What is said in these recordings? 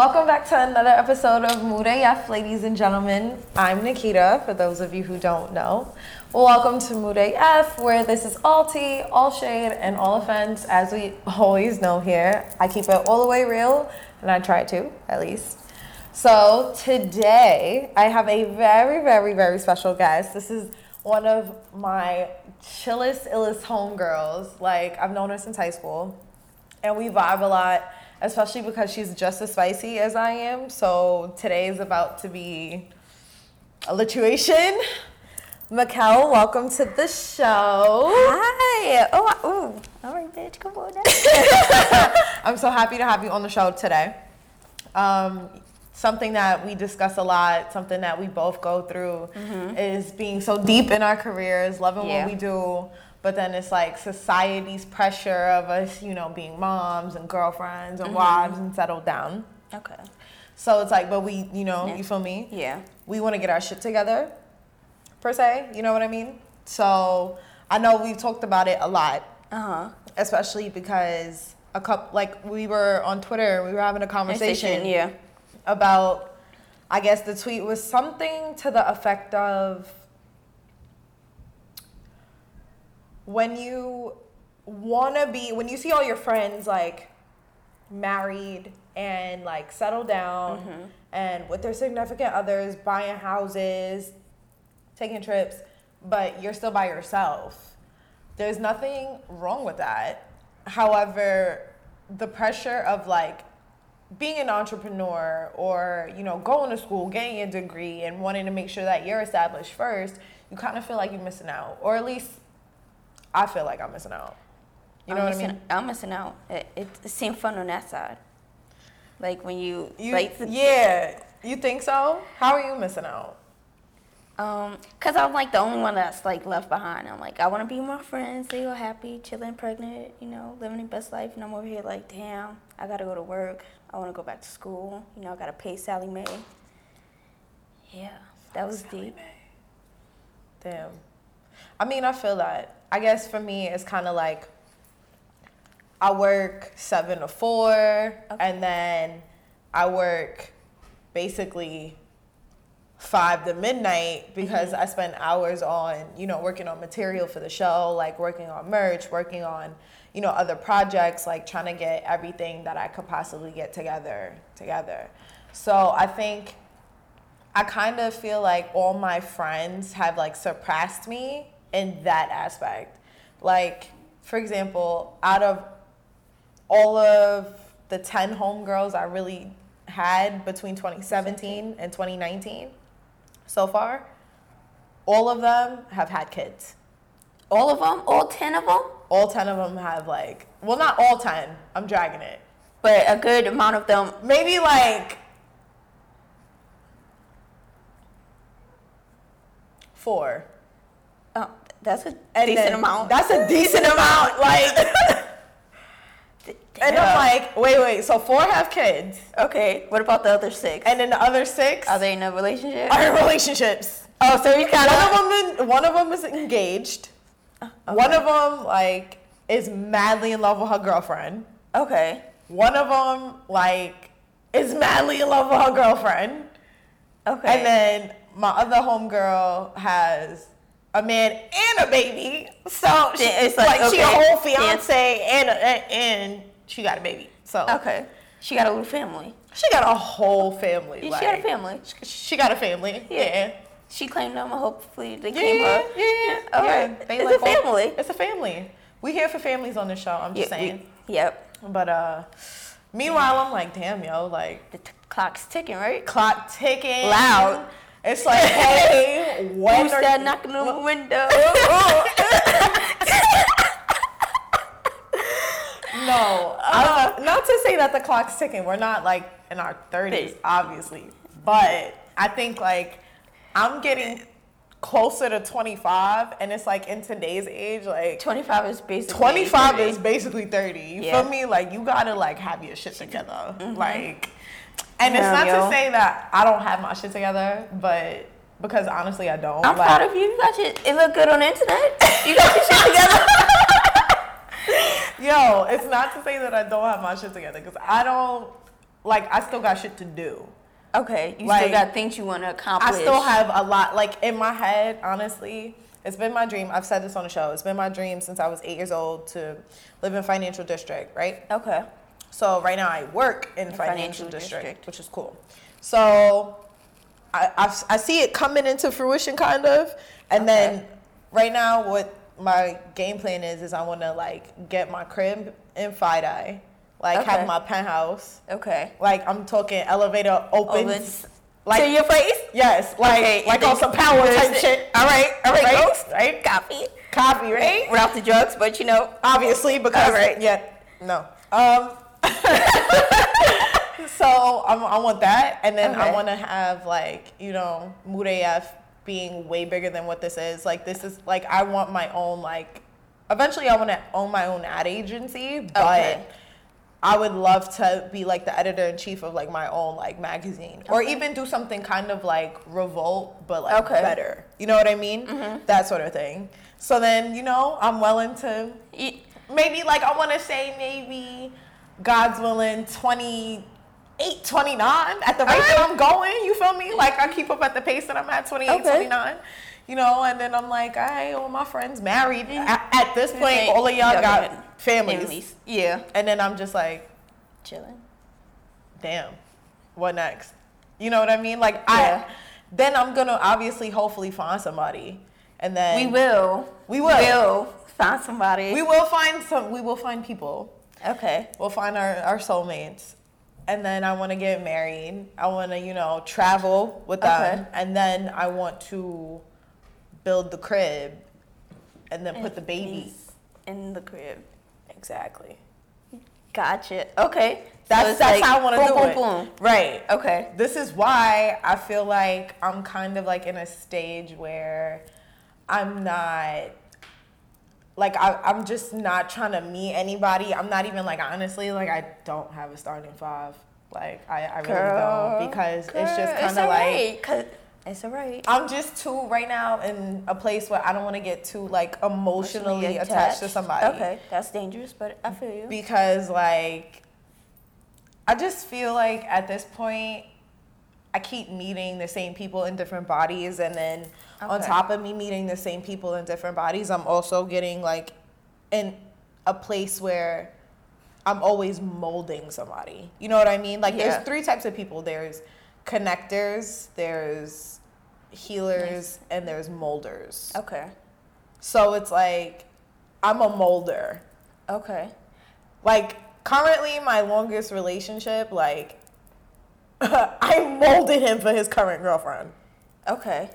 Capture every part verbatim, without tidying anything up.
Welcome back to another episode of Mood A F, ladies and gentlemen. I'm Nikita, for those of you who don't know. Welcome to Mood A F, where this is all tea, all shade, and all offense, as we always know here. I keep it all the way real, and I try to, at least. So today, I have a very, very, very special guest. This is one of my chillest, illest homegirls. Like, I've known her since high school, and we vibe a lot. Especially because she's just as spicy as I am. So today is about to be a lituation. Mikel, welcome to the show. Hi. Oh, ooh. All right, bitch, come on now. I'm so happy to have you on the show today. Um, something that we discuss a lot, something that we both go through, mm-hmm. is being so deep in our careers, loving yeah. what we do. But then it's like society's pressure of us, you know, being moms and girlfriends and mm-hmm. wives and settled down. Okay. So it's like, but we, you know, yeah. you feel me? Yeah. We want to get our shit together, per se. You know what I mean? So I know we've talked about it a lot. Uh-huh. Especially because a couple, like we were on Twitter, we were having a conversation. Yeah. About, I guess the tweet was something to the effect of, when you want to be, when you see all your friends like married and like settle down mm-hmm. and with their significant others, buying houses, taking trips, but you're still by yourself, there's nothing wrong with that. However, the pressure of like being an entrepreneur or, you know, going to school, getting a degree and wanting to make sure that you're established first, you kind of feel like you're missing out, or at least I feel like I'm missing out. You know I'm what missing, I mean? I'm missing out. It, it, it seems fun on that side. Like when you... you like, yeah. You think so? How are you missing out? Um, Because I'm like the only one that's like left behind. I'm like, I want to be with my friends. They all happy, chilling, pregnant, you know, living their best life. And I'm over here like, damn, I got to go to work. I want to go back to school. You know, I got to pay Sally Mae. Yeah, that was Sally deep. Mae. Damn. I mean, I feel that. I guess for me, it's kind of like I work seven to four, okay. and then I work basically five to midnight because mm-hmm. I spend hours on, you know, working on material for the show, like working on merch, working on, you know, other projects, like trying to get everything that I could possibly get together, together. So I think I kind of feel like all my friends have like surpassed me in that aspect. Like, for example, out of all of the ten homegirls I really had between twenty seventeen and twenty nineteen so far, all of them have had kids. All of them? All ten of them? All ten of them have like, well, not all ten. I'm dragging it. But a good amount of them. Maybe like four. Oh, that's a and decent amount. That's a decent amount. Like, and I'm like, wait, wait. So four have kids. Okay. What about the other six? And then the other six? Are they in a relationship? Are in relationships. Oh, so you kind of. One, one of them is engaged. Okay. One of them, like, is madly in love with her girlfriend. Okay. One of them, like, is madly in love with her girlfriend. Okay. And then my other homegirl has a man and a baby, so she, it's like, like okay. she a whole fiance and, a, and and she got a baby. So okay, she got a little family. She got a whole family. Yeah, like, she got a family. She, she got a family. Yeah. yeah. She claimed them. Hopefully they yeah, came up. Yeah, yeah, yeah. Okay. Yeah. They it's like, a family. Well, it's a family. We here for families on this show. I'm just yeah, saying. We, yep. But uh, meanwhile, yeah. I'm like, damn, yo, like the t- clock's ticking, right? Clock ticking. Loud. It's like, hey, when Who's are that you knocking on the window? No, uh, not to say that the clock's ticking. We're not like in our thirties, obviously, but I think like I'm getting closer to twenty-five, and it's like in today's age, like twenty-five is basically twenty-five thirty. Is basically thirty. You yeah. feel me? Like you gotta like have your shit together, mm-hmm. like. And it's not yo. to say that I don't have my shit together, but because honestly I don't. I'm like, proud of you. You got your, it look good on the internet. You got your shit together. Yo, it's not to say that I don't have my shit together because I don't, like, I still got shit to do. Okay, you like, still got things you want to accomplish. I still have a lot, like, in my head, honestly. It's been my dream. I've said this on the show. It's been my dream since I was eight years old to live in Financial District, right? Okay. So right now I work in, in Financial, Financial District, District, which is cool. So I I've, I see it coming into fruition, kind of. And okay. then right now what my game plan is, is I want to, like, get my crib in Fideye. Like, okay. have my penthouse. Okay. Like, I'm talking elevator opens. opens. Like, to your face? Yes. Like, okay, like on some Power type shit. All right. All right. right. Ghost. Right? Copy. Copy, right? Without the drugs, but, you know. Obviously, because. All right. Yeah. No. Um. so, I'm, I want that. And then okay. I want to have, like, you know, Mood A F being way bigger than what this is. Like, this is, like, I want my own, like, eventually I want to own my own ad agency, but. Okay. I would love to be, like, the editor-in-chief of, like, my own, like, magazine. Okay. Or even do something kind of like Revolt, but, like, okay. better. You know what I mean? Mm-hmm. That sort of thing. So then, you know, I'm willing to... Maybe, like, I want to say maybe, God's willing, twenty-eight, twenty-nine at the rate right. that I'm going. You feel me? Like, I keep up at the pace that I'm at, twenty-eight, okay. twenty-nine. You know, and then I'm like, all right, all my friends married. Mm-hmm. I, at this point, mm-hmm. all of y'all yeah, got... Man. Families. Families. Yeah. And then I'm just like, chilling. Damn. What next? You know what I mean? Like, yeah. I, then I'm going to obviously, hopefully find somebody. And then. We will. We will. We will find somebody. We will find some, we will find people. Okay. We'll find our, our soulmates. And then I want to get married. I want to, you know, travel with them. Okay. And then I want to build the crib and then and put the baby in the crib. Exactly. Gotcha. Okay. That's so that's like, how I want to do boom, it. Boom, boom. Right. Okay. This is why I feel like I'm kind of like in a stage where I'm not, like I, I'm just not trying to meet anybody. I'm not even like, honestly, like I don't have a starting five. Like I, I really girl, don't because girl, it's just kind of like. Right. It's all right. I'm just too, right now, in a place where I don't want to get too, like, emotionally attached. attached to somebody. Okay, that's dangerous, but I feel you. Because, like, I just feel like at this point, I keep meeting the same people in different bodies. And then okay. on top of me meeting the same people in different bodies, I'm also getting, like, in a place where I'm always molding somebody. You know what I mean? Like, yeah. there's three types of people. There's... connectors, there's healers, nice. And there's molders. Okay. So it's like, I'm a molder. Okay. Like, currently, my longest relationship, like, I molded him for his current girlfriend. Okay.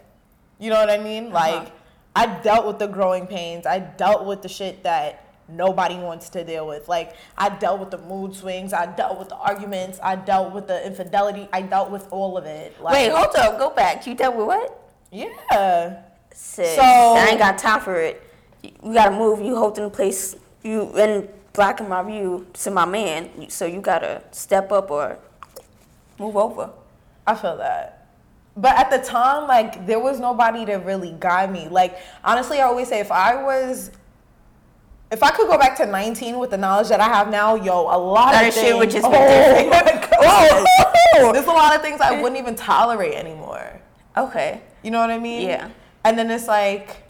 You know what I mean? Uh-huh. Like, I dealt with the growing pains. I dealt with the shit that nobody wants to deal with. Like, I dealt with the mood swings. I dealt with the arguments. I dealt with the infidelity. I dealt with all of it. Like, wait, hold up. Go back. You dealt with what? Yeah. Sis, so, I ain't got time for it. You got to move. You holding the place. You and blocking my view to my man. So you got to step up or move over. I feel that. But at the time, like, there was nobody to really guide me. Like, honestly, I always say if I was... If I could go back to nineteen with the knowledge that I have now, yo, a lot that of things. Shit, which is oh, oh, there's a lot of things I wouldn't even tolerate anymore. Okay. You know what I mean? Yeah. And then it's like,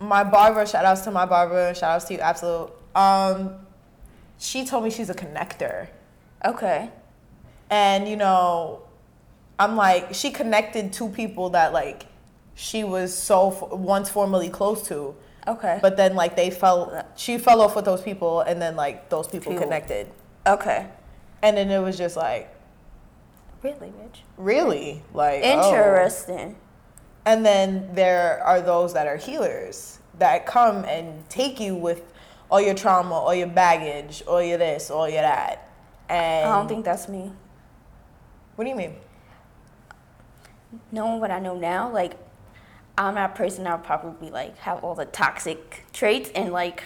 my barber, shout outs to my barber, shout outs to you, Absolute. Um, she told me she's a connector. Okay. And, you know, I'm like, she connected two people that, like, she was so f- once formerly close to. Okay. But then, like, they fell, she fell off with those people, and then, like, those people Fuel. connected. Okay. And then it was just like. Really, bitch? Really? Like. Interesting. Oh. And then there are those that are healers that come and take you with all your trauma, all your baggage, all your this, all your that. And. I don't think that's me. What do you mean? Knowing what I know now, like. I'm that person that would probably, like, have all the toxic traits and, like,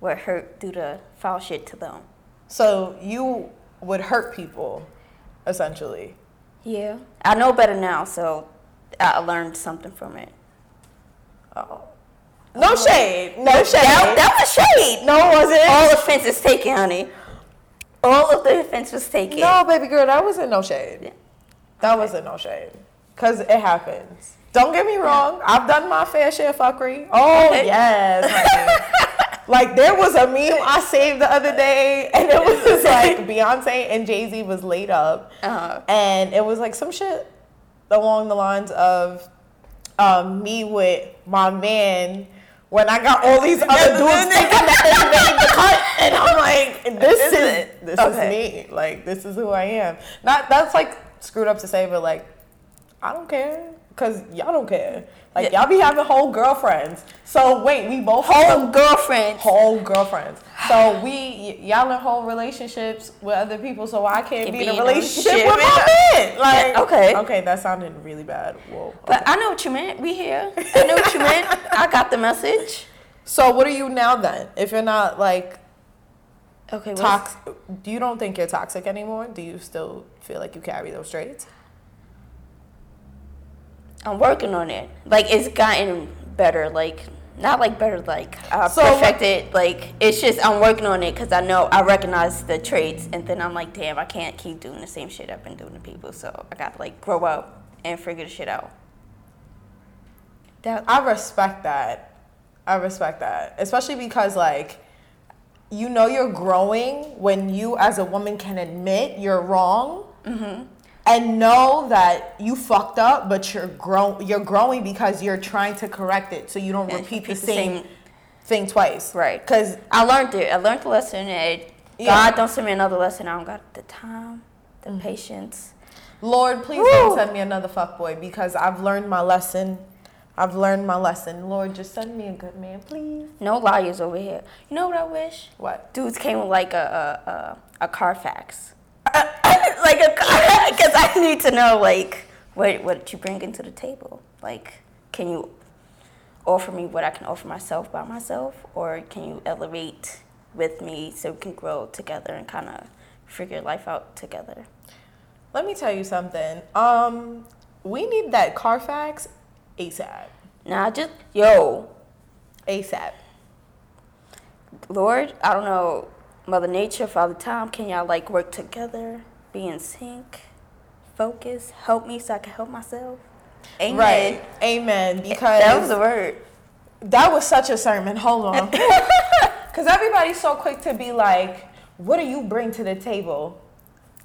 would hurt, do the foul shit to them. So you would hurt people, essentially? Yeah. I know better now, so I learned something from it. Oh. No shade. No shade. That, that was shade. No, it wasn't. All offense is taken, honey. All of the offense was taken. No, baby girl, that wasn't no shade. Yeah. That okay. wasn't no shade. Because it happens. Don't get me wrong. Yeah. I've done my fair share fuckery. Oh, yes. Like, there was a meme I saved the other day. And it was just like Beyonce and Jay-Z was laid up. Uh-huh. And it was like some shit along the lines of um, me with my man when I got all these other dudes thinking that they made the cut, and I'm like, this is it. This okay. is me. Like, this is who I am. Not that's like screwed up to say, but like, I don't care, cause y'all don't care. Like, y'all be having whole girlfriends. So wait, we both whole girlfriends. Whole girlfriends. So we y- y'all in whole relationships with other people. So I can't, can't be in a relationship, relationship with my man. Like, yeah, okay, okay, that sounded really bad. Whoa. Okay. But I know what you meant. We here. I know what you meant. I got the message. So what are you now then? If you're not like, okay, toxic, do you don't think you're toxic anymore? Do you still feel like you carry those traits? I'm working on it. Like, it's gotten better. Like, not like better, like I so, perfected. Like, it's just I'm working on it because I know I recognize the traits, and then I'm like, damn, I can't keep doing the same shit I've been doing to people. So I got to like grow up and figure the shit out. That I respect that. I respect that, especially because like, you know, you're growing when you as a woman can admit you're wrong. Mm-hmm. And know that you fucked up, but you're grow- You're growing because you're trying to correct it, so you don't yeah, repeat, repeat the same, same thing twice. Right. Because I learned it. I learned the lesson. And yeah. God, don't send me another lesson. I don't got the time, the mm. patience. Lord, please Woo. don't send me another fuckboy, because I've learned my lesson. I've learned my lesson. Lord, just send me a good man, please. No liars over here. You know what I wish? What? Dudes came with like a a, a, a Carfax. Like, because I need to know, like, what what you bring into the table. Like, can you offer me what I can offer myself by myself, or can you elevate with me so we can grow together and kind of figure life out together? Let me tell you something. Um, we need that Carfax ASAP. Nah, just yo, ASAP. Lord, I don't know. Mother Nature, Father Time, can y'all like work together, be in sync, focus, help me so I can help myself? Amen. Right. Amen. Because that was a word. That was such a sermon. Hold on. Because everybody's so quick to be like, what do you bring to the table?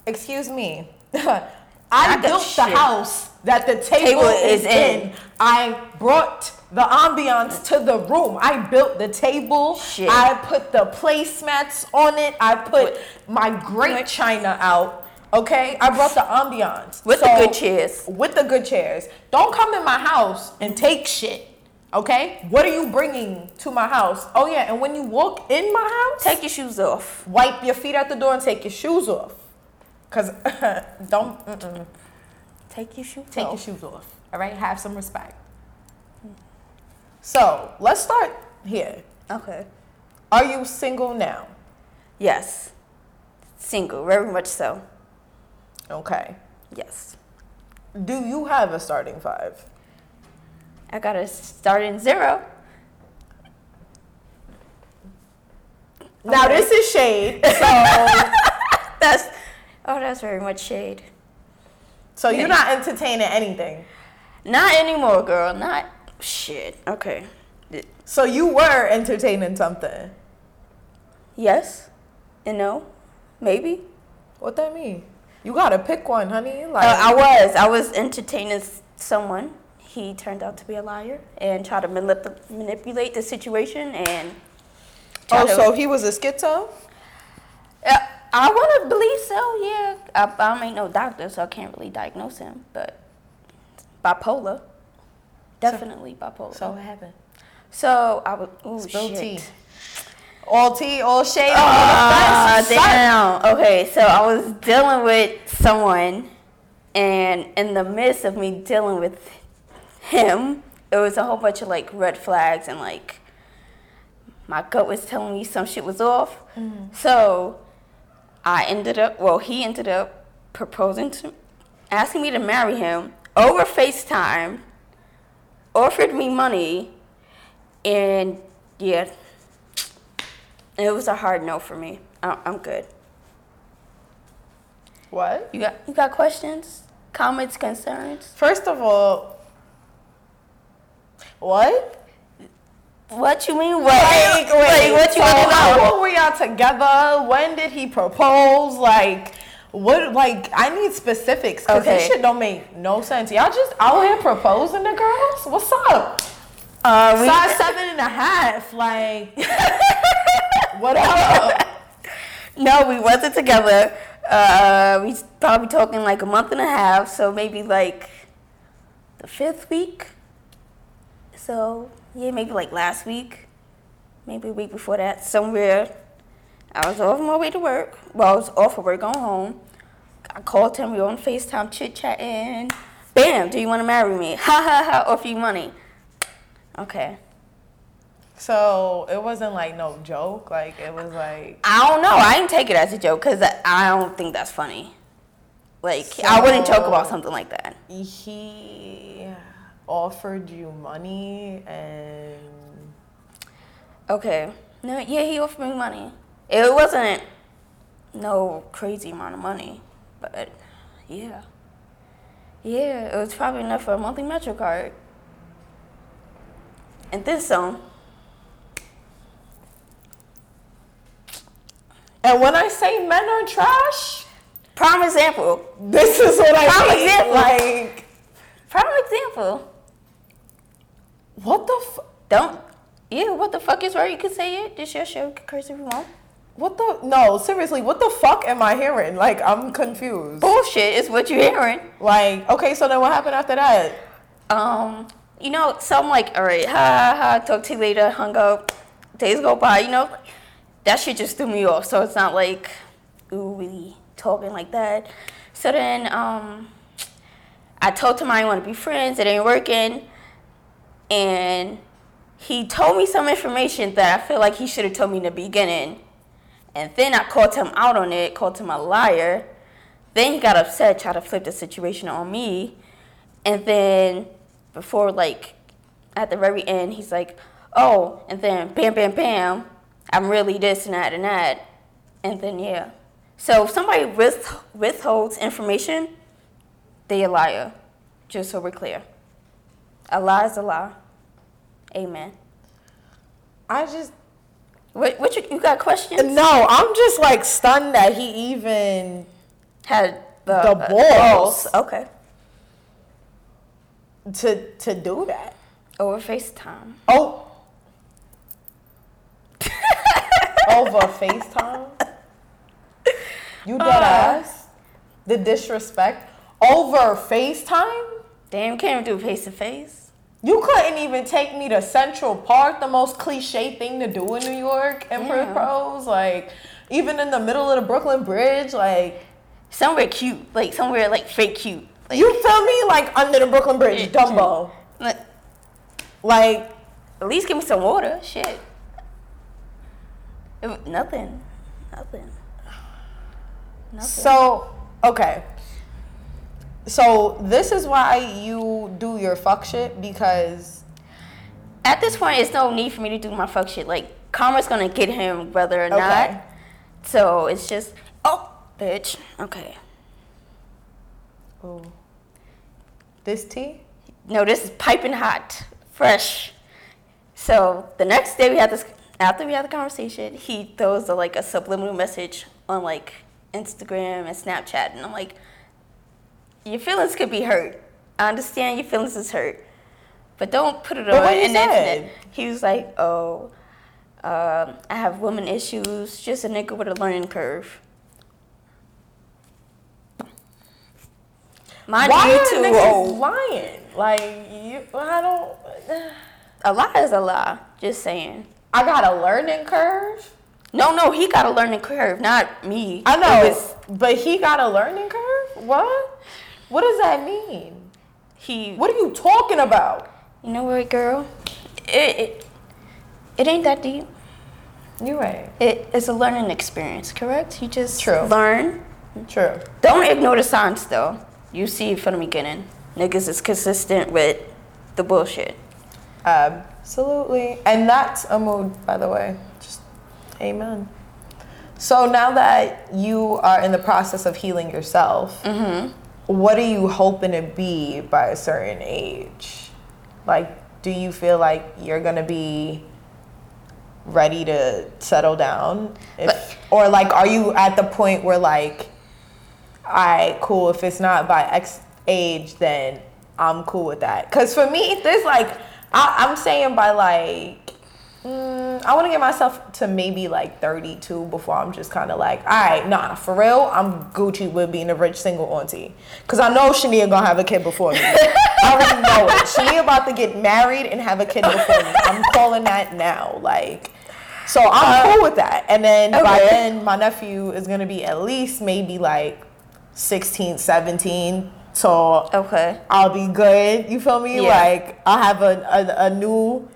Excuse me. I, I built shit. the house that the table, table is in. in. I brought the ambiance to the room. I built the table. Shit. I put the placemats on it. I put my great china out. Okay? I brought the ambiance. With so, the good chairs. With the good chairs. Don't come in my house and take shit. Okay? What are you bringing to my house? Oh, yeah. And when you walk in my house, take your shoes off. Wipe your feet at the door and take your shoes off. Because don't. Mm-mm. Take your shoes take off. Take your shoes off. All right? Have some respect. So, let's start here. Okay. Are you single now? Yes. Single, very much so. Okay. Yes. Do you have a starting five? I got a starting zero. Now, okay. This is shade, so... that's, oh, that's very much shade. So, you're not entertaining anything? Not anymore, girl. Not... Shit. Okay. So you were entertaining something? Yes. And no. Maybe. What that mean? You gotta pick one, honey. Like uh, I was. I was entertaining someone. He turned out to be a liar and tried to manip- manipulate the situation and... Oh, to... so he was a schizo? Uh, I wanna believe so, yeah. I, I ain't no doctor, so I can't really diagnose him, but... Bipolar. Definitely so, bipolar. So what happened? So I would ooh Spill shit. Tea. All tea, all shade. Ah, damn. Okay, so I was dealing with someone, and in the midst of me dealing with him, it was a whole bunch of like red flags, and like my gut was telling me some shit was off. Mm-hmm. So I ended up. Well, he ended up proposing to, asking me to marry him over FaceTime. Offered me money, and yeah, it was a hard no for me. I- I'm good. What? You got you got questions, comments, concerns? First of all, what? What you mean? What? Like, wait, like what you so want to know? How long were y'all together? When did he propose? Like, what? Like, I need specifics because okay. This shit don't make no sense. Y'all just out here proposing to girls? What's up? Uh, we, Size seven and a half. Like, what up? No, we wasn't together. Uh, we probably talking like a month and a half, so maybe like the fifth week. So. Yeah, maybe like last week, maybe a week before that, somewhere. I was off on my way to work. Well, I was off of work, going home. I called him, we were on FaceTime, chit-chatting. Bam, do you want to marry me? Ha, ha, ha, offer you money. Okay. So it wasn't like no joke? Like, it was like... I don't know. I didn't take it as a joke because I don't think that's funny. Like, so I wouldn't joke about something like that. He... offered you money and okay no yeah he offered me money. It wasn't no crazy amount of money, but yeah yeah it was probably enough for a monthly Metro card and then some. And when I say men are trash, prime example, this is what I prime mean example. like prime example What the fuck? Don't. Yeah, what the fuck is right? You can say it. This your show. You can curse if you want. What the? No, seriously. What the fuck am I hearing? Like, I'm confused. Bullshit is what you're hearing. Like, okay, so then what happened after that? Um, you know, so I'm like, all right, ha, ha, talk to you later, hung up. Days go by, you know. That shit just threw me off, so it's not like, ooh, really talking like that. So then, um, I told him I didn't want to be friends. It ain't working. And he told me some information that I feel like he should have told me in the beginning. And then I called him out on it, called him a liar. Then he got upset, tried to flip the situation on me. And then before, like, at the very end, he's like, oh, and then bam, bam, bam, I'm really this and that and that. And then, yeah. So if somebody with- withholds information, they a liar, just so we're clear. A lie is a lie. Amen. I just... What, what you, you got questions? No, I'm just, like, stunned that he even... Had the... The balls. Uh, okay. To to do that. Over FaceTime. Oh. Over FaceTime? You deadass? Uh, the disrespect? Over FaceTime? Damn, can't do face-to-face. You couldn't even take me to Central Park, the most cliche thing to do in New York, and yeah. propose, like, even in the middle of the Brooklyn Bridge, like... Somewhere cute, like, somewhere, like, fake cute. Like, you feel me? Like, under the Brooklyn Bridge, Dumbo. Like, like... At least give me some water, shit. It, nothing. Nothing. Nothing. So, okay. So this is why you do your fuck shit, because at this point it's no need for me to do my fuck shit. Like, karma's gonna get him whether or okay. not. So it's just oh bitch. Okay. Oh. This tea? No, this is piping hot. Fresh. So the next day we had this after we had the conversation, he throws a, like a subliminal message on like Instagram and Snapchat, and I'm like, your feelings could be hurt. I understand your feelings is hurt, but don't put it but on an internet. He was like, "Oh, um, I have woman issues. Just a nigga with a learning curve." Mind Why you are too old. Lying? Like you, I don't. A lie is a lie. Just saying. I got a learning curve. No, no, he got a learning curve, not me. I know, was, but he got a learning curve. What? What does that mean? He. What are you talking about? You know what, girl? It it, it ain't that deep. You're right. It, it's a learning experience, correct? You just True. learn. True. Don't ignore the signs, though. You see it from the beginning. Niggas is consistent with the bullshit. Absolutely. And that's a mood, by the way. Just amen. So now that you are in the process of healing yourself, mm-hmm. what are you hoping to be by a certain age? Like, do you feel like you're gonna be ready to settle down? If, but, or like, are you at the point where like, all right, cool, if it's not by X age, then I'm cool with that? 'Cause for me, there's like, I, I'm saying by like, mm, I want to get myself to maybe like thirty-two before I'm just kind of like, all right, nah, for real, I'm Gucci with being a rich single auntie. 'Cause I know Shania gonna have a kid before me. I already know it. Shania about to get married and have a kid before me. I'm calling that now. Like, so I'm uh, cool with that. And then okay. by then, my nephew is gonna be at least maybe like sixteen, seventeen. So okay. I'll be good. You feel me? Yeah. Like I'll have a a, a new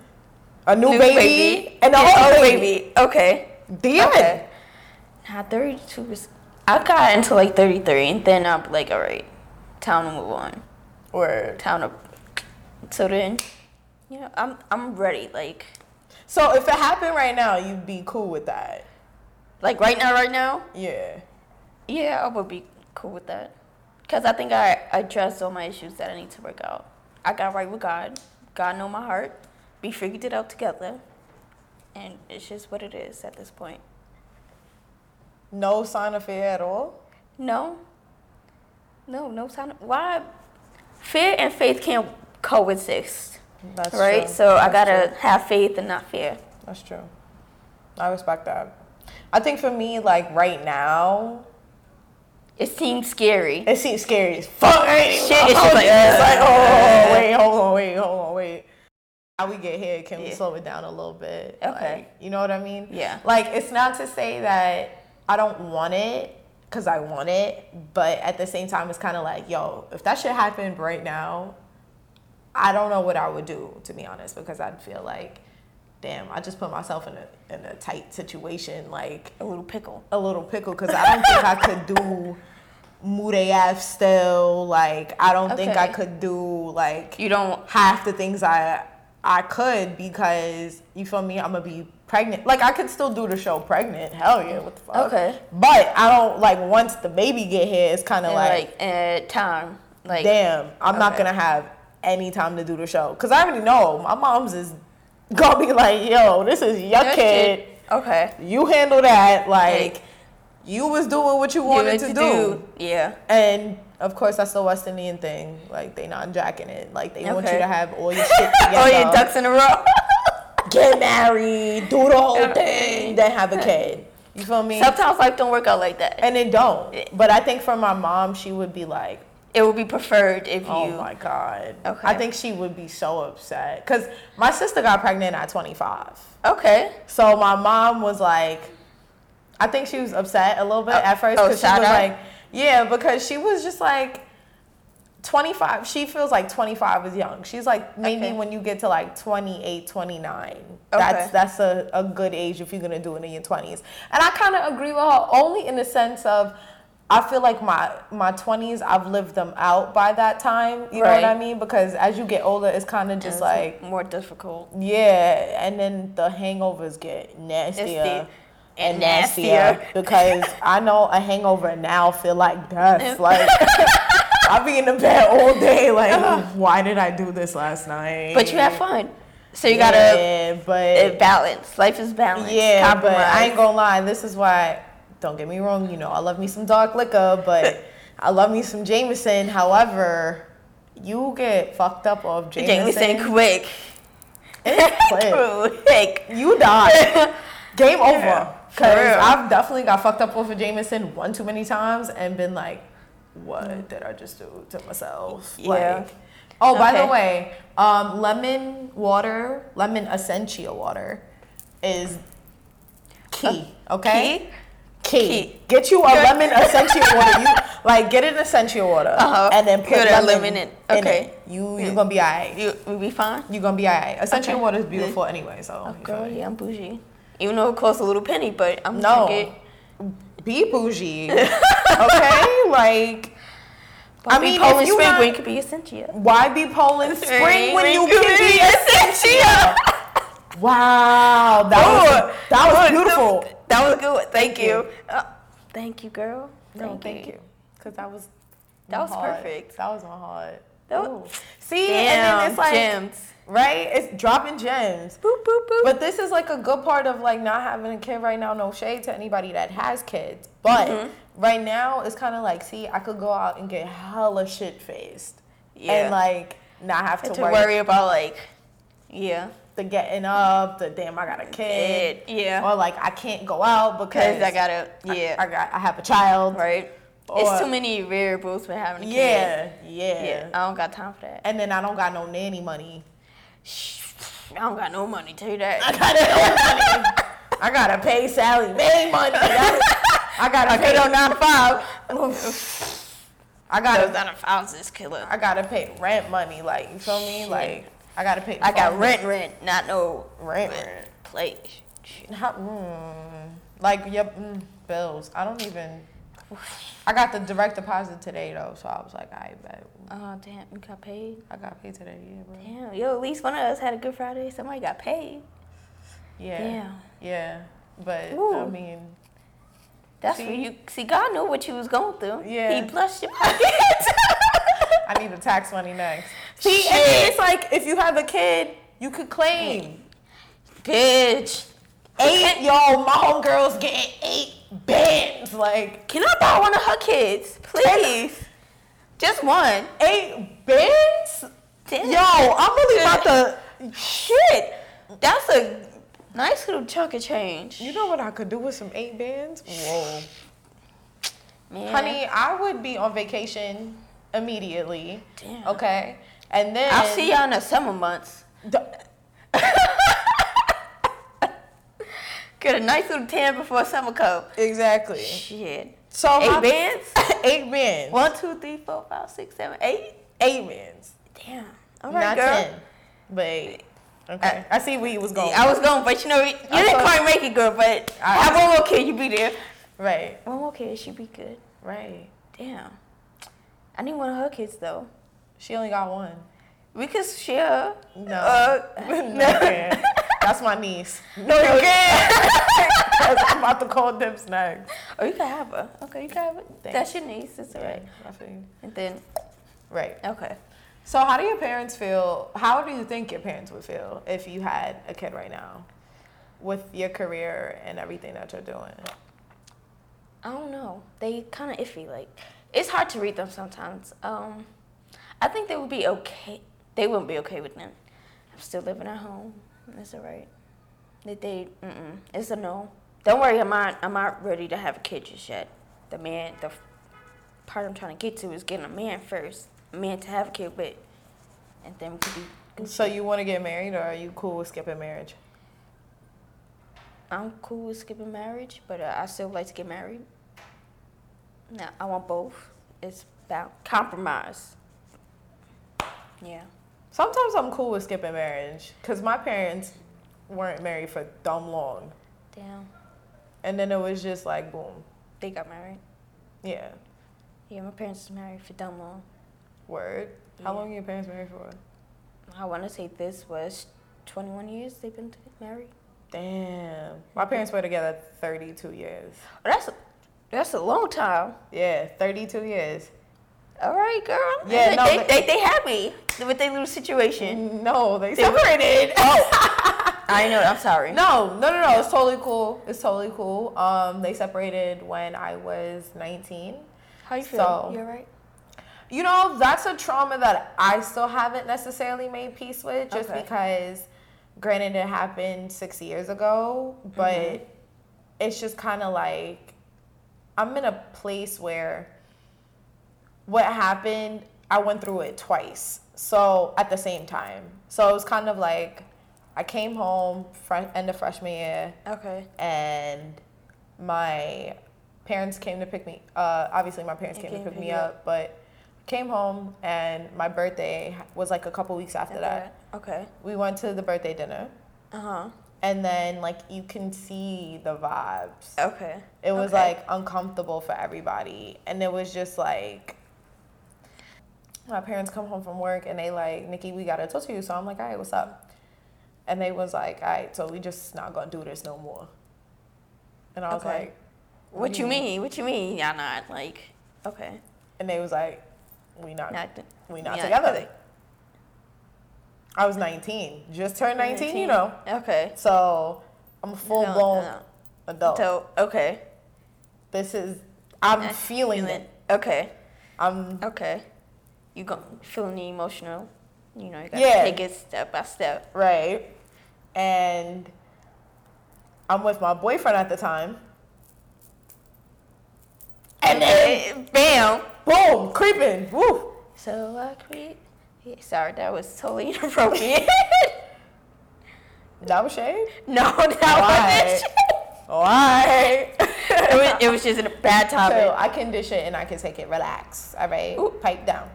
a new, new baby, baby and an yeah, old baby. baby. Okay. The okay. Now thirty-two is. I got into like thirty-three, and then I'm like, all right, time to move on. Or time to. So then, you know, I'm I'm ready. Like. So if it happened right now, you'd be cool with that. Like right now, right now. Yeah. Yeah, I would be cool with that. Because I think I addressed all my issues that I need to work out. I got right with God. God know my heart. We figured it out together. And it's just what it is at this point. No sign of fear at all? No. No, no sign of... Why? Fear and faith can't coexist. That's true. Right? So I gotta have faith and not fear. That's true. I respect that. I think for me, like, right now... It seems scary. It seems scary as fuck. Shit, it's just like, it's like, oh, wait, hold on, wait, hold on, wait. How we get here, can yeah. we slow it down a little bit? Okay. Like, you know what I mean? Yeah. Like, it's not to say that I don't want it, because I want it, but at the same time, it's kind of like, yo, if that shit happened right now, I don't know what I would do, to be honest, because I'd feel like, damn, I just put myself in a in a tight situation, like a little pickle. A little pickle, because I don't think I could do Mood A F still. Like I don't okay. think I could do like you don't half the things I I could, because you feel me. I'm gonna be pregnant. Like I could still do the show pregnant. Hell yeah, what the fuck. Okay. But I don't like once the baby get here. It's kind of like like uh, time. Like damn, I'm okay. not gonna have any time to do the show, because I already know my mom's is. Gonna be like, yo, this is your That's kid. It. Okay. You handle that. Like, like, you was doing what you wanted to, to do. do. Yeah. And, of course, that's the West Indian thing. Like, they not jacking it. Like, they okay. want you to have all your shit together. All your ducks in a row. Get married. Do the whole thing. Then have a kid. You feel me? Sometimes life don't work out like that. And it don't. But I think for my mom, she would be like, it would be preferred if you... Oh, my God. Okay. I think she would be so upset. Because my sister got pregnant at twenty-five. Okay. So my mom was like... I think she was upset a little bit oh, at first. Because oh, she was out. like... Yeah, because she was just like... twenty-five. She feels like twenty-five is young. She's like, maybe okay. when you get to like twenty-eight, twenty-nine. Okay. That's that's a, a good age if you're going to do it in your twenties. And I kind of agree with her only in the sense of... I feel like my, my twenties, I've lived them out by that time. You right. know what I mean? Because as you get older, it's kind of just like... more difficult. Yeah. And then the hangovers get nastier and nastier. nastier because I know a hangover now feel like dust. Like, I'll be in the bed all day like, uh-huh. why did I do this last night? But you have fun. So you yeah, got to balance. Life is balance. Yeah, compromise. But I ain't going to lie. This is why... Don't get me wrong, you know, I love me some dark liquor, but I love me some Jameson. However, you get fucked up off Jameson. Jameson quick. It's quick. You die. Game over. Because I've definitely got fucked up off of Jameson one too many times and been like, what did I just do to myself? Yeah. Like, oh, okay. by the way, um, lemon water, lemon essential water is key, okay? Key? Key. Key. Get you a lemon essential water. You, like, get an essential water uh-huh. and then put lemon, lemon in, in okay. it. You, you're going to be all right. You, you'll be fine? You're going to be all right. Essential okay. water is beautiful yeah. anyway, so. Oh, girl, yeah, I'm bougie. Even though it costs a little penny, but I'm no. going to get... Be bougie. Okay? Like... Why I mean, Poland if you Spring not, when you could be essential? Why be Poland Spring, spring when you could be essential? Wow. That, oh, was, that was beautiful. That was a good one. Thank, thank you. you. Uh, thank you, girl. No, thank, thank you. you. Cause that was that was hard. perfect. That was my heart. Oh, see, damn, and then it's like gems. Right? It's dropping gems. Boop, boop, boop. But this is like a good part of like not having a kid right now. No shade to anybody that has kids, but mm-hmm. right now it's kind of like, see, I could go out and get hella shit faced, yeah, and like not have to, to worry. worry about like, yeah, the getting up, the damn I got a kid, it, yeah, or like I can't go out because I got a yeah, I, I got I have a child, right? Or, it's too many variables for having a kid. Yeah, yeah, yeah. I don't got time for that. And then I don't got no nanny money. I don't got no money, tell you that. I got no money. I gotta pay Sally Mae money. I gotta pay on nine five. I gotta nine five is killer. I gotta pay rent money, like you feel me? Shit. Like I gotta pay. I got rent, rent, not no rent, rent. Play. Not, mm, like yep, mm, bills. I don't even. I got the direct deposit today, though, so I was like, I bet. Oh, damn, you got paid? I got paid today, yeah, bro. Damn, yo, at least one of us had a good Friday. Somebody got paid. Yeah. Damn. Yeah, but, ooh. I mean. That's what you, see, God knew what you was going through. Yeah. He blessed your pockets. I need the tax money next. See, shit. And it's like, if you have a kid, you could claim. Bitch. Eight, y'all, my homegirls getting eight bands. Like, can I buy one of her kids, please? Just one. Eight bands? Damn. Yo, I'm really about to. Shit, that's a nice little chunk of change. You know what I could do with some eight bands? Whoa. Man. Honey, I would be on vacation immediately. Damn. Okay, and then I'll see y'all in the summer months. The- Get a nice little tan before summer coat. Exactly. Shit. So eight my, bands? Eight bands. One, two, three, four, five, six, seven, eight? Eight bands. Damn. All right, not girl. Not ten, but eight. Okay. I, I see where you was going. I was going, but you know, you I didn't quite make it good, but I have one more kid, you be there. Right. One more kid, she be good. Right. Damn. I need one of her kids, though. She only got one. We could share. No. Uh, no. That's my niece. No, you can't. Because I'm about to call them snacks. Oh, you can have her. Okay, you can have her. Thanks. That's your niece. It's all yeah, right. I think. And then. Right. Okay. So how do your parents feel? How do you think your parents would feel if you had a kid right now with your career and everything that you're doing? I don't know. They kind of iffy. Like, it's hard to read them sometimes. Um, I think they would be okay. They wouldn't be okay with them. I'm still living at home. That's all right. They, they, mm-mm. It's a no. Don't worry, I'm not, I'm not ready to have a kid just yet. The man, the part I'm trying to get to is getting a man first. A man to have a kid with. And then we could be... Good so kid. You want to get married, or are you cool with skipping marriage? I'm cool with skipping marriage, but uh, I still like to get married. No, I want both. It's about compromise. Yeah. Sometimes I'm cool with skipping marriage because my parents weren't married for dumb long. Damn. And then it was just like, boom. They got married? Yeah. Yeah, my parents were married for dumb long. Word? Yeah. How long were your parents married for? I want to say this was twenty-one years they've been married. Damn. My parents were together thirty-two years. Oh, that's a, that's a long time. Yeah, thirty-two years. All right, girl. Yeah, they, no, they, they, they, they happy with their little situation. No, they, they separated. Oh, I know. I'm sorry. No, no, no, no. It's totally cool. It's totally cool. Um, they separated when I was nineteen. How you feel? So, you all right? You know, that's a trauma that I still haven't necessarily made peace with, just okay. because, granted, it happened six years ago, but mm-hmm. it's just kind of like I'm in a place where. What happened, I went through it twice, so at the same time. So it was kind of like, I came home, fr- end of freshman year. Okay. And my parents came to pick me, uh, obviously my parents came, came to pick me up, up, but came home and my birthday was like a couple weeks after okay. that. Okay. We went to the birthday dinner. Uh-huh. And then, like, you can see the vibes. Okay. It was, okay. like, uncomfortable for everybody. And it was just, like... My parents come home from work and they like, Nikki, we gotta talk to you. So I'm like, all right, what's up? And they was like, all right, so we just not gonna do this no more. And I was okay. like, what, what do you mean? mean? What you mean? Y'all not like, okay. And they was like, we not, not we not yeah, together. I was nineteen, just turned nineteen, nineteen you know. Okay. So I'm a full no, blown no. adult. So, okay. This is, I'm I feeling feel it. it. Okay. I'm. Okay. You go feeling emotional, you know. You gotta yeah. take it step by step. Right. And I'm with my boyfriend at the time. And then, bam, boom, creeping, woo. So I creep. Sorry, that was totally inappropriate. That was shade? No, that wasn't. Why? It was, it was just a bad topic. So I can dish it and I can take it. Relax. All right. Ooh. Pipe down.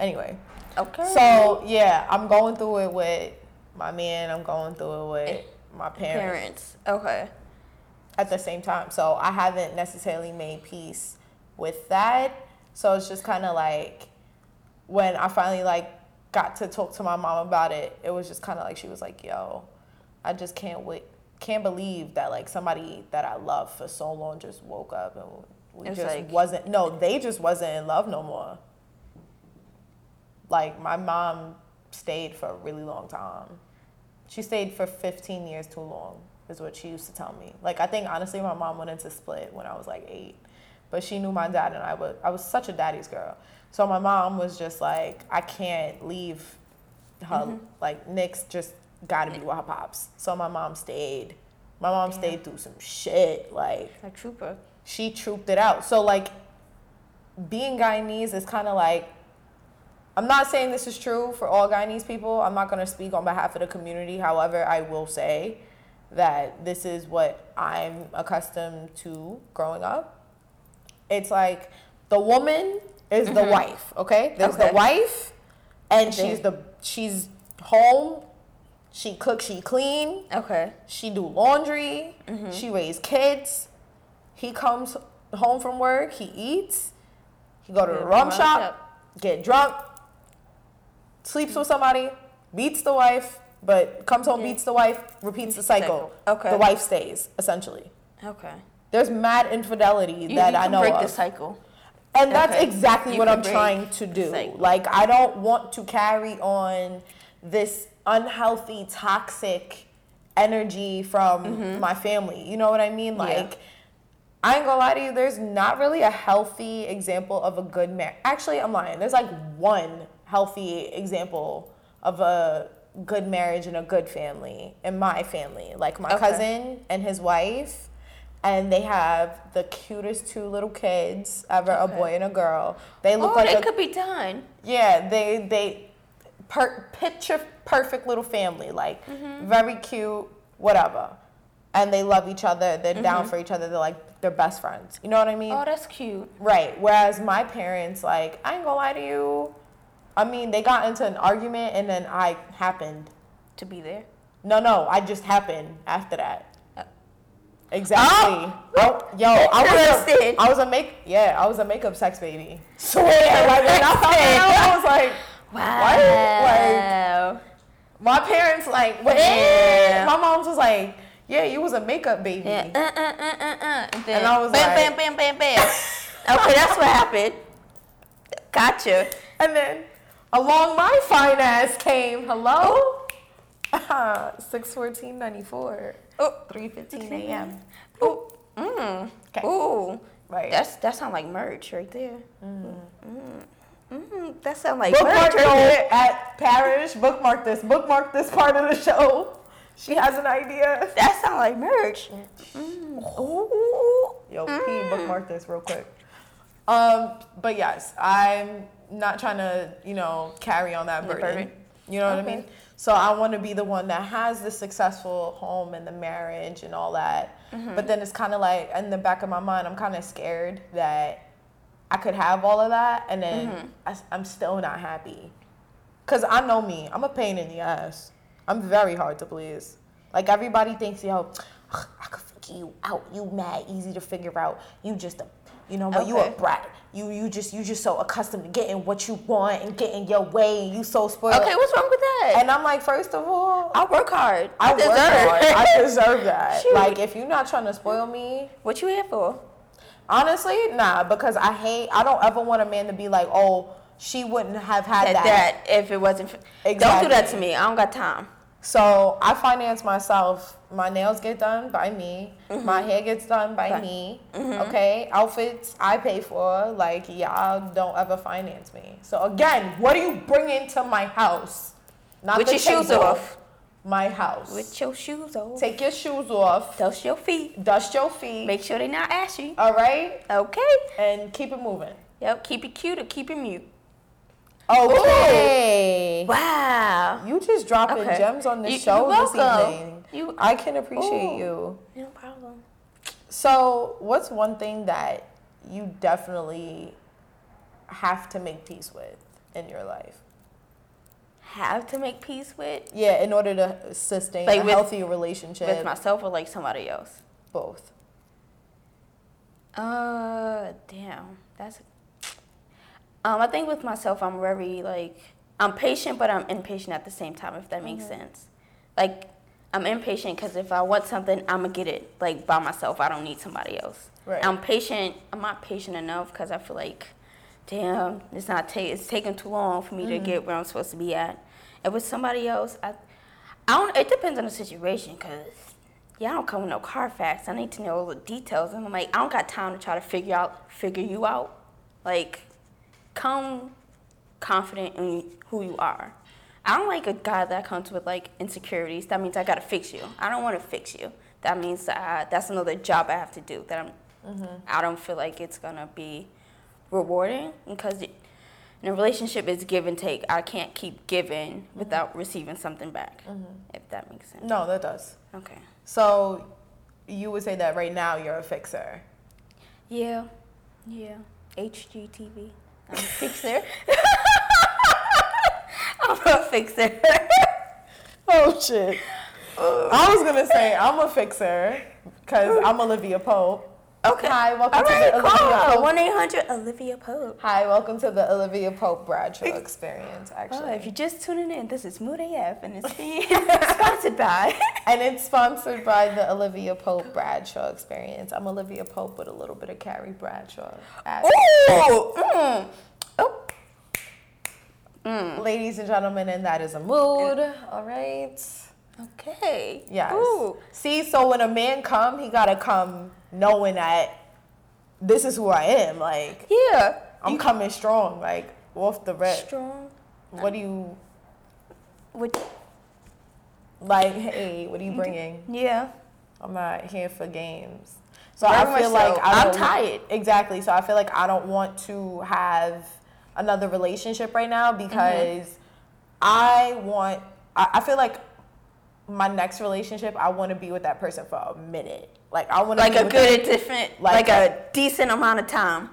Anyway. Okay. So yeah, I'm going through it with my man. I'm going through it with my parents. Parents. Okay. At the same time, so I haven't necessarily made peace with that. So it's just kind of like when I finally like got to talk to my mom about it, it was just kind of like she was like, "Yo, I just can't wait, can't believe that like somebody that I loved for so long just woke up and we it's just like, wasn't. No, they just wasn't in love no more. Like my mom stayed for a really long time. She stayed for fifteen years too long, is what she used to tell me. Like I think honestly, my mom went into split when I was like eight, but she knew my dad and I was I was such a daddy's girl." So my mom was just like, I can't leave her. Mm-hmm. Like, Nick's just got to be with her pops. So my mom stayed. My mom Damn. stayed through some shit. Like, a trooper. She trooped it out. So, like, being Guyanese is kind of like, I'm not saying this is true for all Guyanese people. I'm not going to speak on behalf of the community. However, I will say that this is what I'm accustomed to growing up. It's like the woman is the mm-hmm. wife, okay? There's okay. the wife, and she's the she's home. She cooks, she clean. Okay. She do laundry. Mm-hmm. She raise kids. He comes home from work. He eats. He go to the rum shop, shop, get drunk, sleeps with somebody, beats the wife, but comes home, yeah. beats the wife, repeats the cycle. Okay. The wife stays, essentially. Okay. There's mad infidelity you, that you I know break of. Break the cycle. And that's okay. exactly you what I'm trying to do. Like, like, I don't want to carry on this unhealthy, toxic energy from mm-hmm. my family. You know what I mean? Like, yeah. I ain't gonna lie to you, there's not really a healthy example of a good marriage. Actually, I'm lying. There's like one healthy example of a good marriage and a good family in my family. Like, my okay. cousin and his wife. And they have the cutest two little kids ever, okay. a boy and a girl. They look oh, like they a, could be done. Yeah, they they per, picture perfect little family, like mm-hmm. very cute, whatever. And they love each other. They're mm-hmm. down for each other. They're like they're best friends. You know what I mean? Oh, that's cute. Right. Whereas my parents, like I ain't gonna lie to you. I mean, they got into an argument, and then I happened to be there. No, no, I just happened after that. Exactly. Oh, yo, I was a, I was a make yeah, I was a makeup sex baby. Swear, like when I found out, I was like, wow. What? Like, my parents like, what? Yeah. My mom was like, yeah, you was a makeup baby. Yeah. Uh, uh, uh, uh, uh. Then, and I was bam, like, bam, bam, bam, bam. Okay, that's what happened. Gotcha. And then along my fine ass came, hello. Uh, six fourteen ninety-four. Oh, three fifteen a.m. Oh, mm. Okay. Ooh. Right. That's, that sounds like merch right there. Mm. Mm. Mm. That sounds like bookmark merch right there. At Parish, bookmark this. Bookmark this part of the show. She has an idea. That sounds like merch. Mm. Ooh. Yo, P, mm. bookmark this real quick. Um, But yes, I'm not trying to, you know, carry on that burden. burden. You know okay. what I mean? So I want to be the one that has the successful home and the marriage and all that. Mm-hmm. But then it's kind of like in the back of my mind, I'm kind of scared that I could have all of that. And then mm-hmm. I, I'm still not happy. Because I know me. I'm a pain in the ass. I'm very hard to please. Like everybody thinks, yo, I could figure you out. You mad, easy to figure out. You just a, you know, but okay. you a brat. You you just you just so accustomed to getting what you want and getting your way. And you so spoiled. Okay, what's wrong with that? what? And I'm like, first of all, I work hard. I, I deserve. Work hard. I deserve that. Shoot. Like, if you're not trying to spoil me, what you here for? Honestly, nah, because I hate. I don't ever want a man to be like, oh, she wouldn't have had, had that. that if it wasn't. Exactly. Don't do that to me. I don't got time. So I finance myself. My nails get done by me. Mm-hmm. My hair gets done by okay. me. Mm-hmm. Okay, outfits I pay for. Like, y'all don't ever finance me. So again, what do you bring into my house? Not with the your table, shoes off. My house. With your shoes off. Take your shoes off. Dust your feet. Dust your feet. Make sure they're not ashy. All right. Okay. And keep it moving. Yep. Keep it cute or keep it mute. Okay. Ooh. Wow. You just dropping okay. gems on this you, show this evening. You, I can appreciate ooh. you. No problem. So, what's one thing that you definitely have to make peace with in your life? Have to make peace with? Yeah, in order to sustain like a with, healthy relationship. With myself or like somebody else? Both. Uh, damn. That's... Um, I think with myself, I'm very, like, I'm patient, but I'm impatient at the same time, if that makes mm-hmm. sense. Like, I'm impatient because if I want something, I'm going to get it, like, by myself. I don't need somebody else. Right. I'm patient. I'm not patient enough because I feel like, damn, it's not ta- it's taking too long for me mm-hmm. to get where I'm supposed to be at. And with somebody else, I, I don't, it depends on the situation because, yeah, I don't come with no Carfax. I need to know all the details. And I'm like, I don't got time to try to figure out, figure you out. Like... Come confident in who you are. I don't like a guy that comes with like insecurities. That means I gotta fix you. I don't want to fix you. That means I, that's another job I have to do. That I'm. Mm-hmm. I don't feel like it's gonna be rewarding because it, in a relationship it's give and take. I can't keep giving mm-hmm. without receiving something back. Mm-hmm. If that makes sense. No, that does. Okay. So, you would say that right now you're a fixer. Yeah. Yeah. H G T V. I'm a fixer. I'm a fixer. Oh, shit. Uh, I was going to say I'm a fixer because I'm Olivia Pope. Okay. Hi, welcome right, to the call. Olivia Pope. one eight hundred Olivia Pope. Hi, welcome to the Olivia Pope Bradshaw experience, actually. Oh, if you're just tuning in, this is Mood A F, and it's being sponsored by. And it's sponsored by the Olivia Pope Bradshaw experience. I'm Olivia Pope with a little bit of Carrie Bradshaw. Ooh! Mm. Oh. Mm. Ladies and gentlemen, and that is a mood. All right. Okay. Yes. Ooh. See, so when a man come, he gotta come knowing that this is who I am. Like, yeah, I'm coming strong. Like, off the rep. Strong. What do you? What? Like, hey, what are you bringing? Yeah. I'm not here for games. So Very I feel like so. I I'm tired. Exactly. So I feel like I don't want to have another relationship right now because mm-hmm. I want. I, I feel like. My next relationship, I want to be with that person for a minute. Like I want to like be a with good, them, different, like, like a decent amount of time.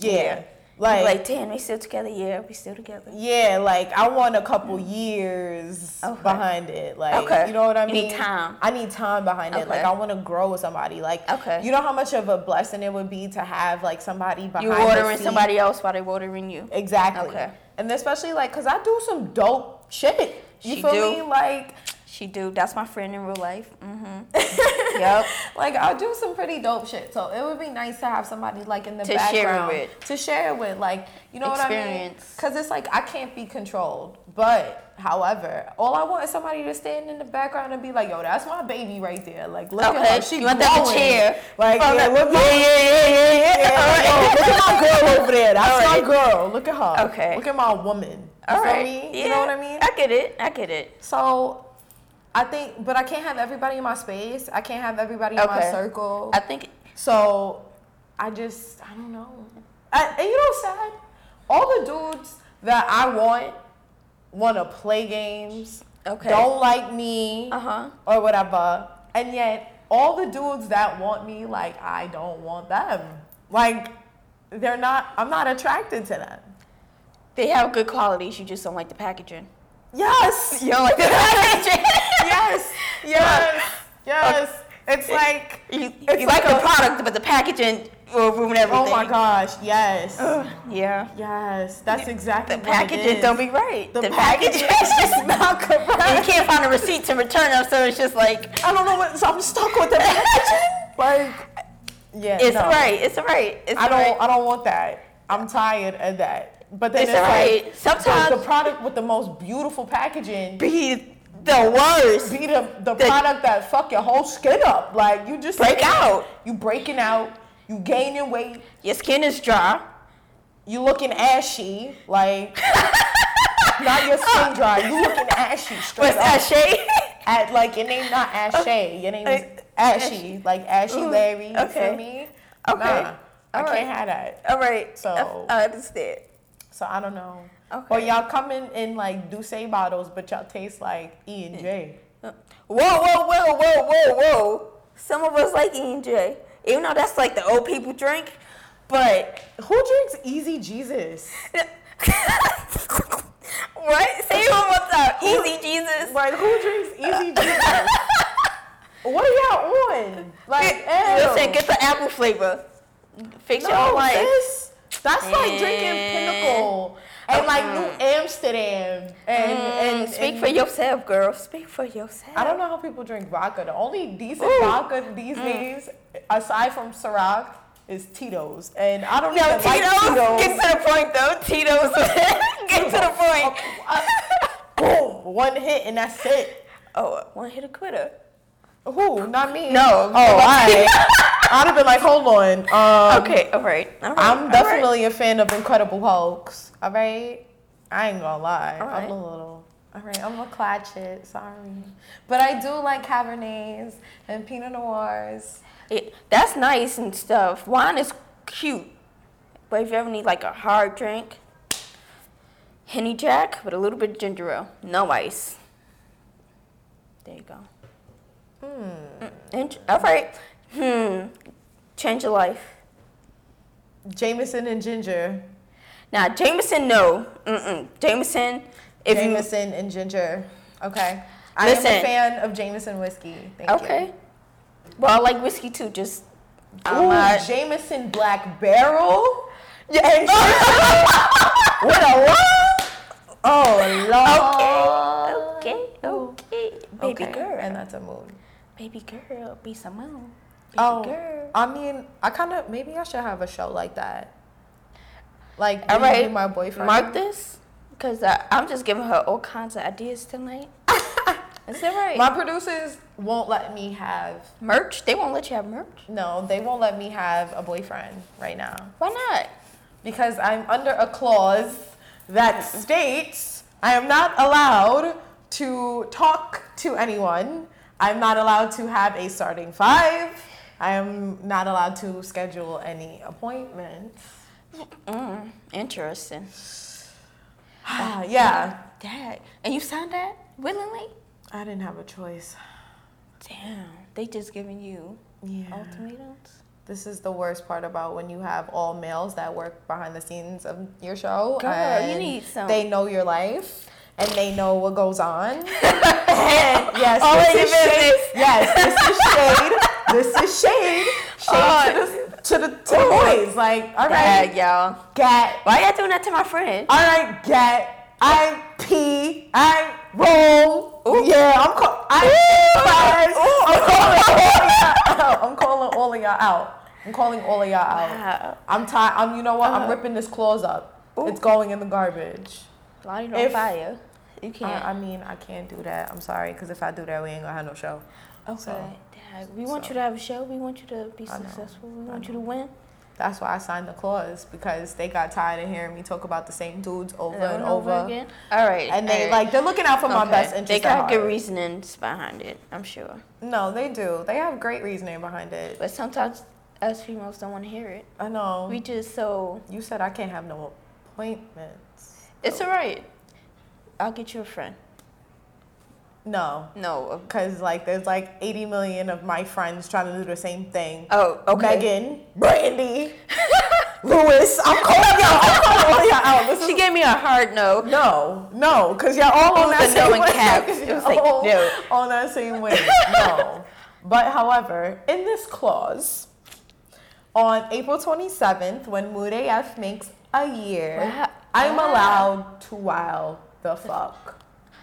Yeah, yeah. like like damn, we still together. Yeah, we still together. Yeah, like I want a couple mm. years okay. behind it. Like okay. you know what I mean? You need time. I need time behind okay. it. Like I want to grow with somebody. Like okay. you know how much of a blessing it would be to have like somebody behind you watering somebody else while they're watering you. Exactly. Okay. And especially like, cause I do some dope shit. You she feel do. me? Like. She do. That's my friend in real life. Mm-hmm. Yep. Like, I'll do some pretty dope shit. So, it would be nice to have somebody, like, in the to background. To share it with. To share it with. Like, you know Experience. what I mean? Because it's like, I can't be controlled. But, however, all I want is somebody to stand in the background and be like, yo, that's my baby right there. Like, look okay. at her. She's you want that chair. Like, oh, yeah, look yeah, yeah, yeah, yeah, yeah. All right. Look at my girl over there. That's all my right. girl. Look at her. Okay. Look at my woman. You all right. me? Yeah. You know what I mean? I get it. I get it. So... I think, but I can't have everybody in my space. I can't have everybody in okay. my circle. I think. So, I just, I don't know. I, and you know what's sad? All the dudes that I want, want to play games, okay. don't like me, uh-huh. or whatever. And yet, all the dudes that want me, like, I don't want them. Like, they're not, I'm not attracted to them. They have good qualities, you just don't like the packaging. Yes! You don't like the packaging. Yes, yes, yes. Okay. It's like you, it's you like, like a, a product, but the packaging will ruin everything. Oh my gosh, yes. Ugh. Yeah. Yes, that's exactly the what it is. The packages don't be right. The, the packaging is just not correct. And you can't find a receipt to return them, so it's just like. I don't know what, so I'm stuck with the packaging. Like, yeah. It's no. right, it's right. It's I don't, right. I don't want that. I'm tired of that. But then it's, it's right. like, sometimes. The product with the most beautiful packaging. Be the worst. Be the, the, the product that fuck your whole skin up. Like, you just. Break out. You breaking out. You gaining weight. Your skin is dry. You looking ashy. Like, not your skin dry. You looking ashy. Straight What's ashy? At, like, your name not ashy. Your name is ashy. Like, ashy Larry. You okay. feel me? Okay. Nah, I right. can't have that. All right. So. I, I understand. So, I don't know. Okay. Or y'all come in in, like, Douce bottles, but y'all taste like E and J. Whoa, whoa, whoa, whoa, whoa, whoa. Some of us like E and J. Even though that's like the old people drink, but who drinks Easy Jesus? What? Say it one more time. Easy Jesus. Like, who drinks Easy Jesus? What are y'all on? Like, listen, get the apple flavor. Fix no, your own life. This, that's and... like drinking Pinnacle and like New Amsterdam. And, mm, and speak and, for yourself, girl. Speak for yourself. I don't know how people drink vodka. The only decent Ooh. vodka these mm. days. Aside from Ciroc, is Tito's, and I don't know. Yo, Tito's, like Tito's. Get to the point though. Tito's, get to the point. Boom, one hit and that's it. Oh, one hit a quitter. Who? Not me. No. Oh, I. I'd have been like, hold on. Um, okay. All right. All right. I'm definitely right. a fan of Incredible Hulks. All right. I ain't gonna lie. All right. I'm a little. All right. I'm gonna clutch it. Sorry, but I do like Cabernets and Pinot Noirs. It, that's nice and stuff. Wine is cute. But if you ever need like a hard drink, Henny Jack with a little bit of ginger ale. No ice. There you go. Hmm. And, all right. Hmm. Change your life. Jameson and ginger. Now, Jameson, no. Mm-mm. Jameson. If Jameson you, and ginger. Okay. I listen. am a fan of Jameson whiskey. Thank okay. you. Okay. Well, I like whiskey too, just um, Ooh, uh, Jameson Black Barrel. Yeah, what a what? Oh Lord. Okay, okay, okay, baby okay. girl, and that's a mood. Baby girl, be some moon. Baby oh, girl. I mean, I kind of maybe I should have a show like that. Like, all right, my boyfriend. Mark this, because uh, I'm just giving her all kinds of ideas tonight. Is that right? My producers won't let me have... Merch? They won't let you have merch? No, they won't let me have a boyfriend right now. Why not? Because I'm under a clause that states I am not allowed to talk to anyone. I'm not allowed to have a starting five. I am not allowed to schedule any appointments. Mm, interesting. uh, yeah. That. And you signed that willingly? I didn't have a choice. Damn, they just giving you yeah. ultimatums. This is the worst part about when you have all males that work behind the scenes of your show. Girl, and you need some. They know your life and they know what goes on. And yes, oh, this is shade. Yes, this is shade. This is shade. Shade oh. to the to the to oh. boys. Like, all right, Dad, y'all. Get. Why y'all doing that to my friend? All right, get. I pee. I roll. Ooh. Yeah, I'm calling. I'm, I'm calling all of y'all out. I'm calling all of y'all out. Wow. I'm tired. I'm. You know what? Uh-huh. I'm ripping this clause up. Ooh. It's going in the garbage. Lonnie don't fire. You can't. I, I mean, I can't do that. I'm sorry, because if I do that, we ain't gonna have no show. Okay. So, Dad, we want so. you to have a show. We want you to be successful. We want you to win. That's why I signed the clause, because they got tired of hearing me talk about the same dudes over and, and over. over again. All right. And they right. like they're looking out for okay. my best interest. They got good reasonings behind it, I'm sure. No, they do. They have great reasoning behind it. But sometimes us females don't want to hear it. I know. We just so. You said I can't have no appointments. It's so. all right. I'll get you a friend. No. No. Because, like, there's, like, eighty million of my friends trying to do the same thing. Oh, okay. Megan, Brandy, Lewis. I'm calling y'all. I'm calling all y'all out. This she is... gave me a hard no. No. No. Because y'all all on that same wave. It was like, no. On that same wave. No. But, however, in this clause, on April twenty-seventh, when Mood A F makes a year, wow. I'm wow. allowed to wow the fuck.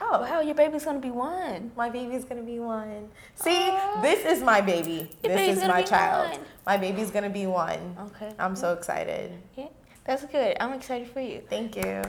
Oh, wow, your baby's going to be one. My baby's going to be one. See, aww. This is my baby. Your this is my child. One. My baby's going to be one. Okay. I'm so excited. Yeah, that's good. I'm excited for you. Thank you.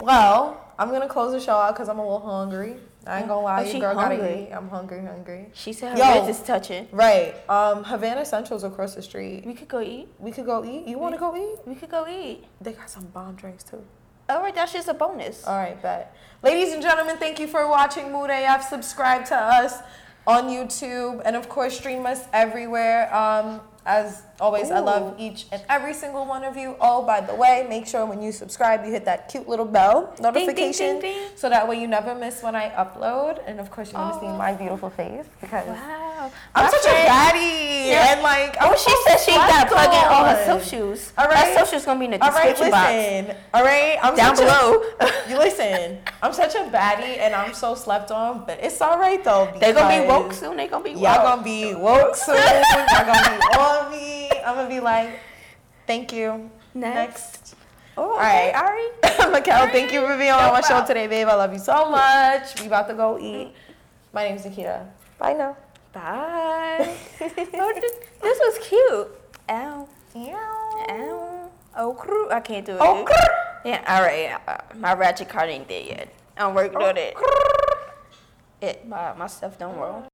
Well, I'm going to close the show out because I'm a little hungry. I ain't going to lie. Oh, your girl got to eat. I'm hungry, hungry. She said her breath is touching. Right. Um, Havana Central's across the street. We could go eat. We could go eat. You want to go eat? We could go eat. They got some bomb drinks, too. All right, that's just a bonus. All right, bet. Ladies and gentlemen, thank you for watching Mood A F. Subscribe to us on YouTube. And, of course, stream us everywhere. Um, as always, ooh. I love each and every single one of you. Oh, by the way, make sure when you subscribe, you hit that cute little bell notification. Ding, ding, ding, ding. So that way you never miss when I upload. And, of course, you're going to see my beautiful face. Because wow. I'm my such friend. A baddie. Yeah. And, like, oh, she said she got to plug in all her socials. All right. Her social's going to be in the description box. All right, listen. Box. All right. I'm down below. A, you listen. I'm such a baddie, and I'm so slept on. But it's all right, though. They're going to be woke soon. They're going to be woke. Y'all going to be woke soon. Y'all going to be all me. I'm going to be like, thank you. Next. Next. Oh, all right. All right. Mikel, thank you for being on my show today, babe. I love you so much. We about to go eat. My name's Nikita. Bye now. Bye. Oh, this was cute. Ow. Ow. Ow. Oh, crew. I can't do it. Oh, yeah, all right. Uh, my ratchet card ain't there yet. I'm working oh, on it. It. My, my stuff don't roll.